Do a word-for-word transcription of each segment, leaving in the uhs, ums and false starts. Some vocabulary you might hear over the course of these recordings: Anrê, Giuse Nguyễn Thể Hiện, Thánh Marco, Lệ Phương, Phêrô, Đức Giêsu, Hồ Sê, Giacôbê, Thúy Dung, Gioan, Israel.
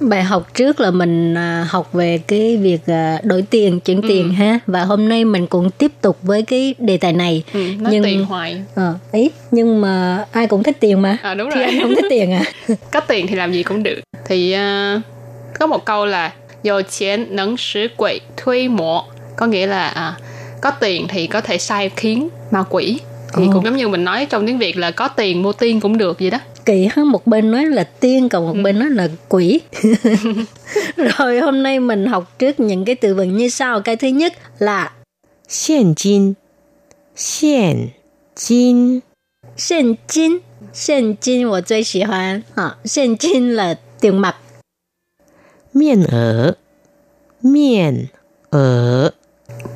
Bài học trước là mình học về cái việc đổi tiền, chuyển ừ. tiền ha. Và hôm nay mình cũng tiếp tục với cái đề tài này. Ừ, nói nhưng, tiền hoài. À, ấy, nhưng mà ai cũng thích tiền mà. À, đúng rồi. Thì anh không thích tiền à? Có tiền thì làm gì cũng được. Thì uh, có một câu là "有钱能使鬼推磨", có nghĩa là à, có tiền thì có thể sai khiến ma quỷ. Thì cũng giống như mình nói trong tiếng Việt là có tiền mua tiên cũng được vậy đó. Kỳ hơn, một bên nói là tiên, còn một ừ. bên nói là quỷ. Rồi hôm nay mình học trước những cái từ vựng như sau. Cái thứ nhất là hiện kim. Hiện kim. Hiện kim. Hiện kim, tôi rất thích. Hiện kim là tiền mặt. Miễn ở. Miễn ở.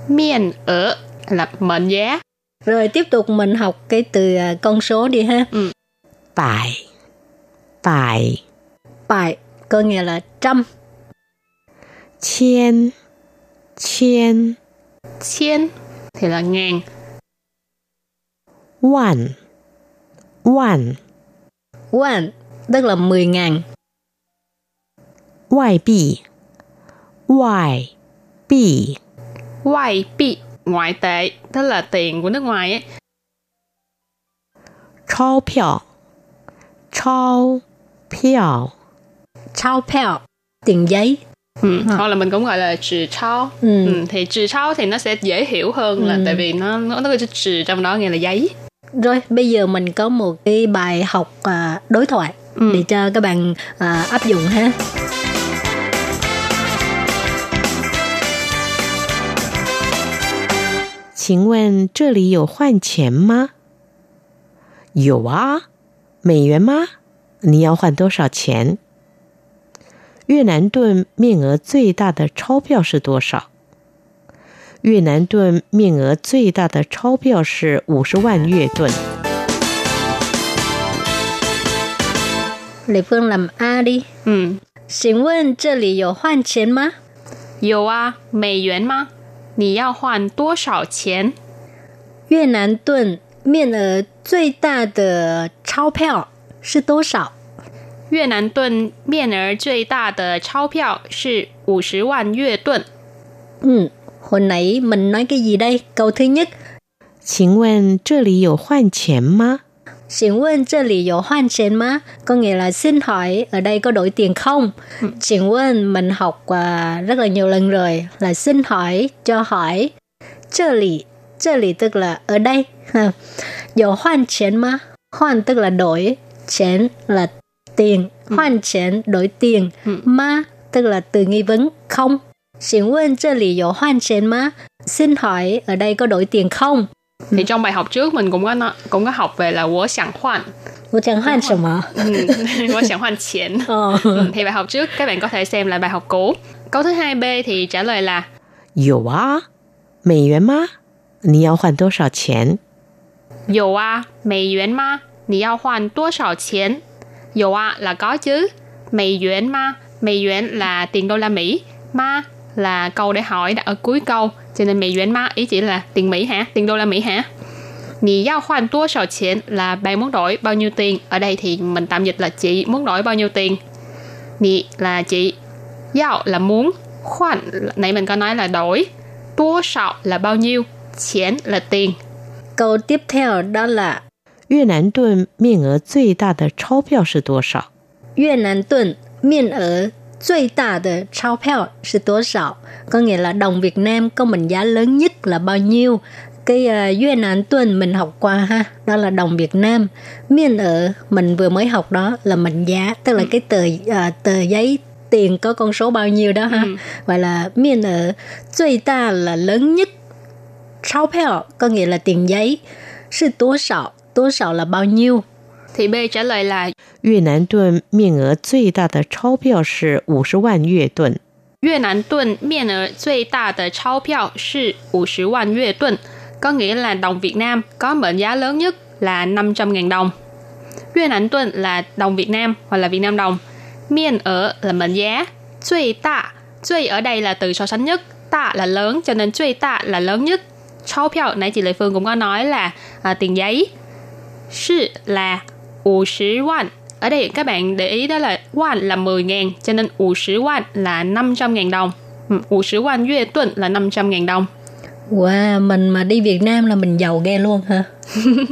Miễn ở là mệnh giá. Rồi tiếp tục mình học cái từ con số đi ha. Ừ. Bài. Bài. Bài có nghĩa là trăm. Chiên. Chiên. Chiên thì là ngàn. Vạn. Vạn. Vạn tức là mười ngàn. Ngoại tệ. Ngoại tệ. Ngoại tệ. Ngoại tệ, tức là tiền của nước ngoài ấy. Chao piao. Chao piao. Chao piao, tiền giấy. Ừ, hoặc là mình cũng gọi là chữ chao. Ừ. Ừ, thì chữ chao thì nó sẽ dễ hiểu hơn là ừ. tại vì nó nó có chữ chữ trong đó nghĩa là giấy. Rồi, bây giờ mình có một cái bài học à, đối thoại ừ. để cho các bạn à, áp dụng ha. Xin hỏi, chỗ này có换钱吗? Có à, Mỹ元吗? Bạn muốn换多少钱? 越南盾面额最大的钞票是多少？越南盾面额最大的钞票是五十万越盾。Lệ Phương làm A đi. Ừ. Xin hỏi, chỗ này có换钱吗? Có à, Mỹ元吗? 你要换多少钱? 越南盾面额最大的钞票是多少? 越南盾面额最大的钞票是 五十万越盾. Ừ, hồi nãy mình nói cái gì đây? Câu thứ nhất. 请问这里有换钱吗? 请问这里有换钱吗? Có nghĩa là xin hỏi ở đây có đổi tiền không? Ừ. 请问 mình học uh, rất là nhiều lần rồi là xin hỏi, cho hỏi. 这里, 这里 tức là ở đây. 有换钱吗? 换 tức là đổi, 钱 là tiền, 换钱 đổi tiền, ừ. ma tức là từ nghi vấn không. 请问这里有换钱吗? Xin hỏi ở đây có đổi tiền không? Thì trong bài học trước mình cũng có nó, cũng có học về là wo xiang huan. Wo xiang huan gì mà? Wo xiang huan tiền. Thì bài học trước các bạn có thể xem lại bài học cũ. Câu thứ hai B thì trả lời là Có à, Mỹ yuan ma? Bạn muốn hoàn bao nhiêu tiền? Có à, Mỹ yuan ma? Bạn muốn hoàn bao nhiêu tiền? Có à là có chứ. Mỹ yuan ma? Mỹ yuan là tiền đô la Mỹ. Ma là câu để hỏi đặt ở cuối câu. Cho nên Mỹ yuan ma ý chỉ là tiền Mỹ hả? Tiền đô la Mỹ hả? Nì giao khoan tua sò chén là bạn muốn đổi bao nhiêu tiền. Ở đây thì mình tạm dịch là chị muốn đổi bao nhiêu tiền. Nì là chị, giao là muốn, khoan nãy mình có nói là đổi, tua sọ là bao nhiêu, chén là tiền. Câu tiếp theo đó là Việt Nam đồng miễn额最大的钞票是多少? Việt Nam đồng miễn额 最大的钞票是多少? Có nghĩa là đồng Việt Nam có mệnh giá lớn nhất là bao nhiêu? Cái uh, Việt Nam tuần mình học qua ha, đó là đồng Việt Nam. Miên ở mình vừa mới học đó là mệnh giá, tức là cái tờ uh, tờ giấy tiền có con số bao nhiêu đó ha. Vậy là miên ở最大 là lớn nhất. 钞票 có nghĩa là tiền giấy. 是多少? 多少 là bao nhiêu? Thì B trả lời là Việt Nam đồng miễn额最大的钞票是五十万越盾. Việt Nam đồng miễn额最大的钞票是五十万越盾. có nghĩa là đồng Việt Nam có mệnh giá lớn nhất là năm trăm nghìn đồng. Việt Nam đồng là đồng Việt Nam hoặc là Việt Nam đồng. Miên ở là mệnh giá. Cui tạ, cui ở đây là từ so sánh nhất, tạ là lớn, cho nên cui tạ là lớn nhất. Cháo phiếu, nãy chị Lệ Phương cũng có nói là à, tiền giấy. Sì là năm mươi vạn. Ở đây các bạn để ý đó là won là mười nghìn, cho nên năm mươi vạn là năm trăm nghìn đồng. năm mươi vạn Việt tuần là năm trăm nghìn đồng. Wow, mình mà đi Việt Nam là mình giàu ghê luôn hả?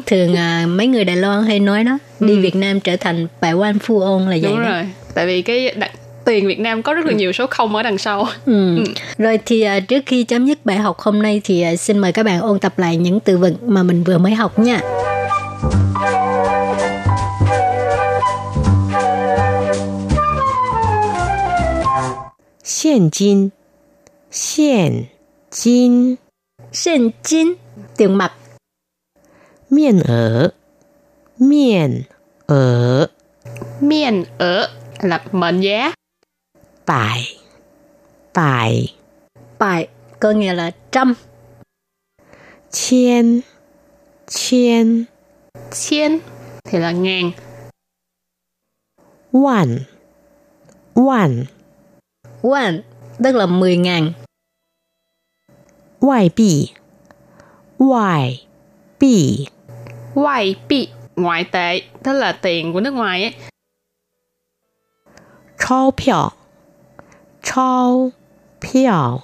Thường à, mấy người Đài Loan hay nói đó, đi ừ. Việt Nam trở thành bại quan phu ôn là vậy. Đúng đó. Rồi, tại vì cái đặc, tiền Việt Nam có rất là nhiều số không ở đằng sau. Ừ. Ừ. Rồi thì à, trước khi chấm dứt bài học hôm nay thì à, xin mời các bạn ôn tập lại những từ vựng mà mình vừa mới học nha. Hiện kim, hiện kim, hiện kim, tiền mặt. Miên ở, miên ở, miên ở là mệnh giá. Bài, bài, bài có nghĩa là trăm. Chiên, chiên, chiên thì là ngàn. Vạn, vạn. One, tức là mười ngàn. Ngoại tệ, ngoại tệ, ngoại tệ, ngoại tệ, tức là tiền của nước ngoài ấy. Cháo phiếu, cháo phiếu,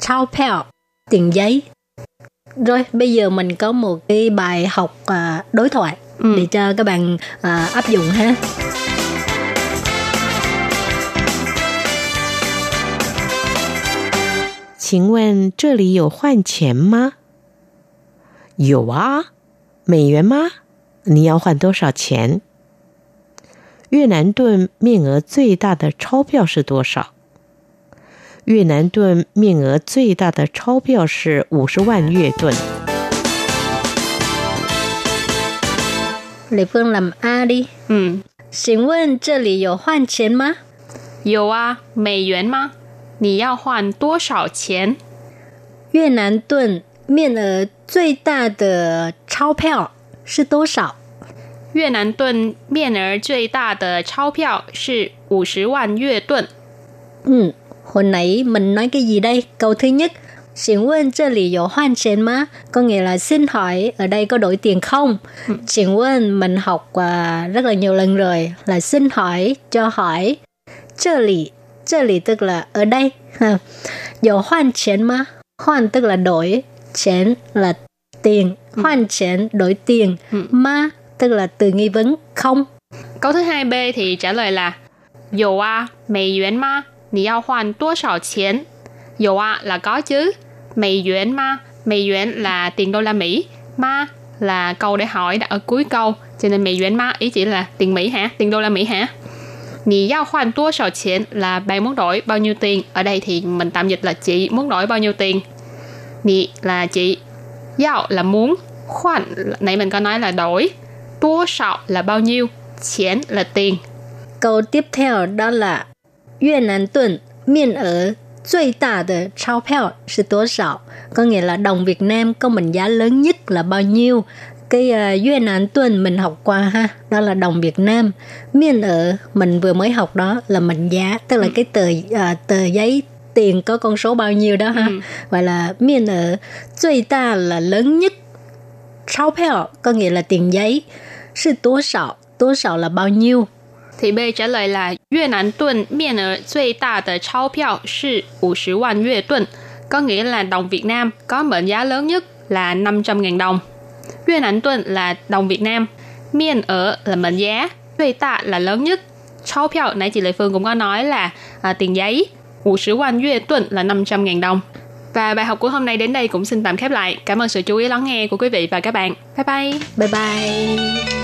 cháo phiếu, tiền giấy. Rồi bây giờ mình có một cái bài học uh, đối thoại ừ. để cho các bạn uh, áp dụng ha. Xin问这里有换钱吗? 有啊，美元吗？ 你要换多少钱？ 越南盾面额最大的钞票是多少？ 越南盾面额最大的钞票是 五十万越盾。 Lệ Phương làm A đi. Ừ. 请问这里有换钱吗? 有啊，美元吗？ 你要换多少钱? 越南盾面额最大的钞票是多少? 越南盾面额最大的钞票是 五十万越盾. Ừ, hồi nãy mình nói cái gì đây? Câu thứ nhất, 请问这里有换钱吗? Có nghĩa là xin hỏi ở đây có đổi tiền không? 请问 mình học uh, rất là nhiều lần rồi là xin hỏi, cho hỏi. 这里 这里 tức là ở đây. Dầu hoan chén mà. Hoan tức là đổi. Chén là tiền. Hoan chén đổi tiền. Ma tức là từ nghi vấn không. Câu thứ hai B thì trả lời là Dầu à, mày yuán ma? Nì yào hoan tuo shào chén? Dầu à là có chứ. Mày yuán ma? Mày yuán là tiền đô la Mỹ. Ma là câu để hỏi đặt ở cuối câu. Cho nên mày yuán ma ý chỉ là tiền Mỹ hả? Tiền đô la Mỹ hả? Nì yào hoan tuo shào qián là bạn muốn đổi bao nhiêu tiền. Ở đây thì mình tạm dịch là chị muốn đổi bao nhiêu tiền. Nì là chị, yào là muốn, hoan nãy mình có nói là đổi, tuo shào là bao nhiêu, qián là tiền. Câu tiếp theo đó là Việt Nam đồng miên ở最大的钞票是多少? Có nghĩa là đồng Việt Nam có mệnh giá lớn nhất là bao nhiêu? Cái uh, Việt Nam tuần mình học qua ha, đó là đồng Việt Nam. Miên ở mình vừa mới học đó là mệnh giá, tức là ừ. cái tờ uh, tờ giấy tiền có con số bao nhiêu đó ha. Ừ. Gọi là miên ở, duy ta là lớn nhất. Cháo phiếu có nghĩa là tiền giấy. Sư tố sảo, tố sảo là bao nhiêu? Thì B trả lời là Việt Nam tuần miên ở duy ta tờ cháo phiếu sư năm mươi vạn Việt tuần. Có nghĩa là đồng Việt Nam có mệnh giá lớn nhất là năm trăm nghìn đồng. Việt Nam đồng là đồng Việt Nam, miên ở là mệnh giá, thuê tạ là lớn nhất. Cháo phiếu nãy chị Lệ Phương cũng có nói là à, tiền giấy, năm mươi vạn Việt tuần là năm trăm nghìn đồng. Và bài học của hôm nay đến đây cũng xin tạm khép lại. Cảm ơn sự chú ý lắng nghe của quý vị và các bạn. Bye bye. Bye bye.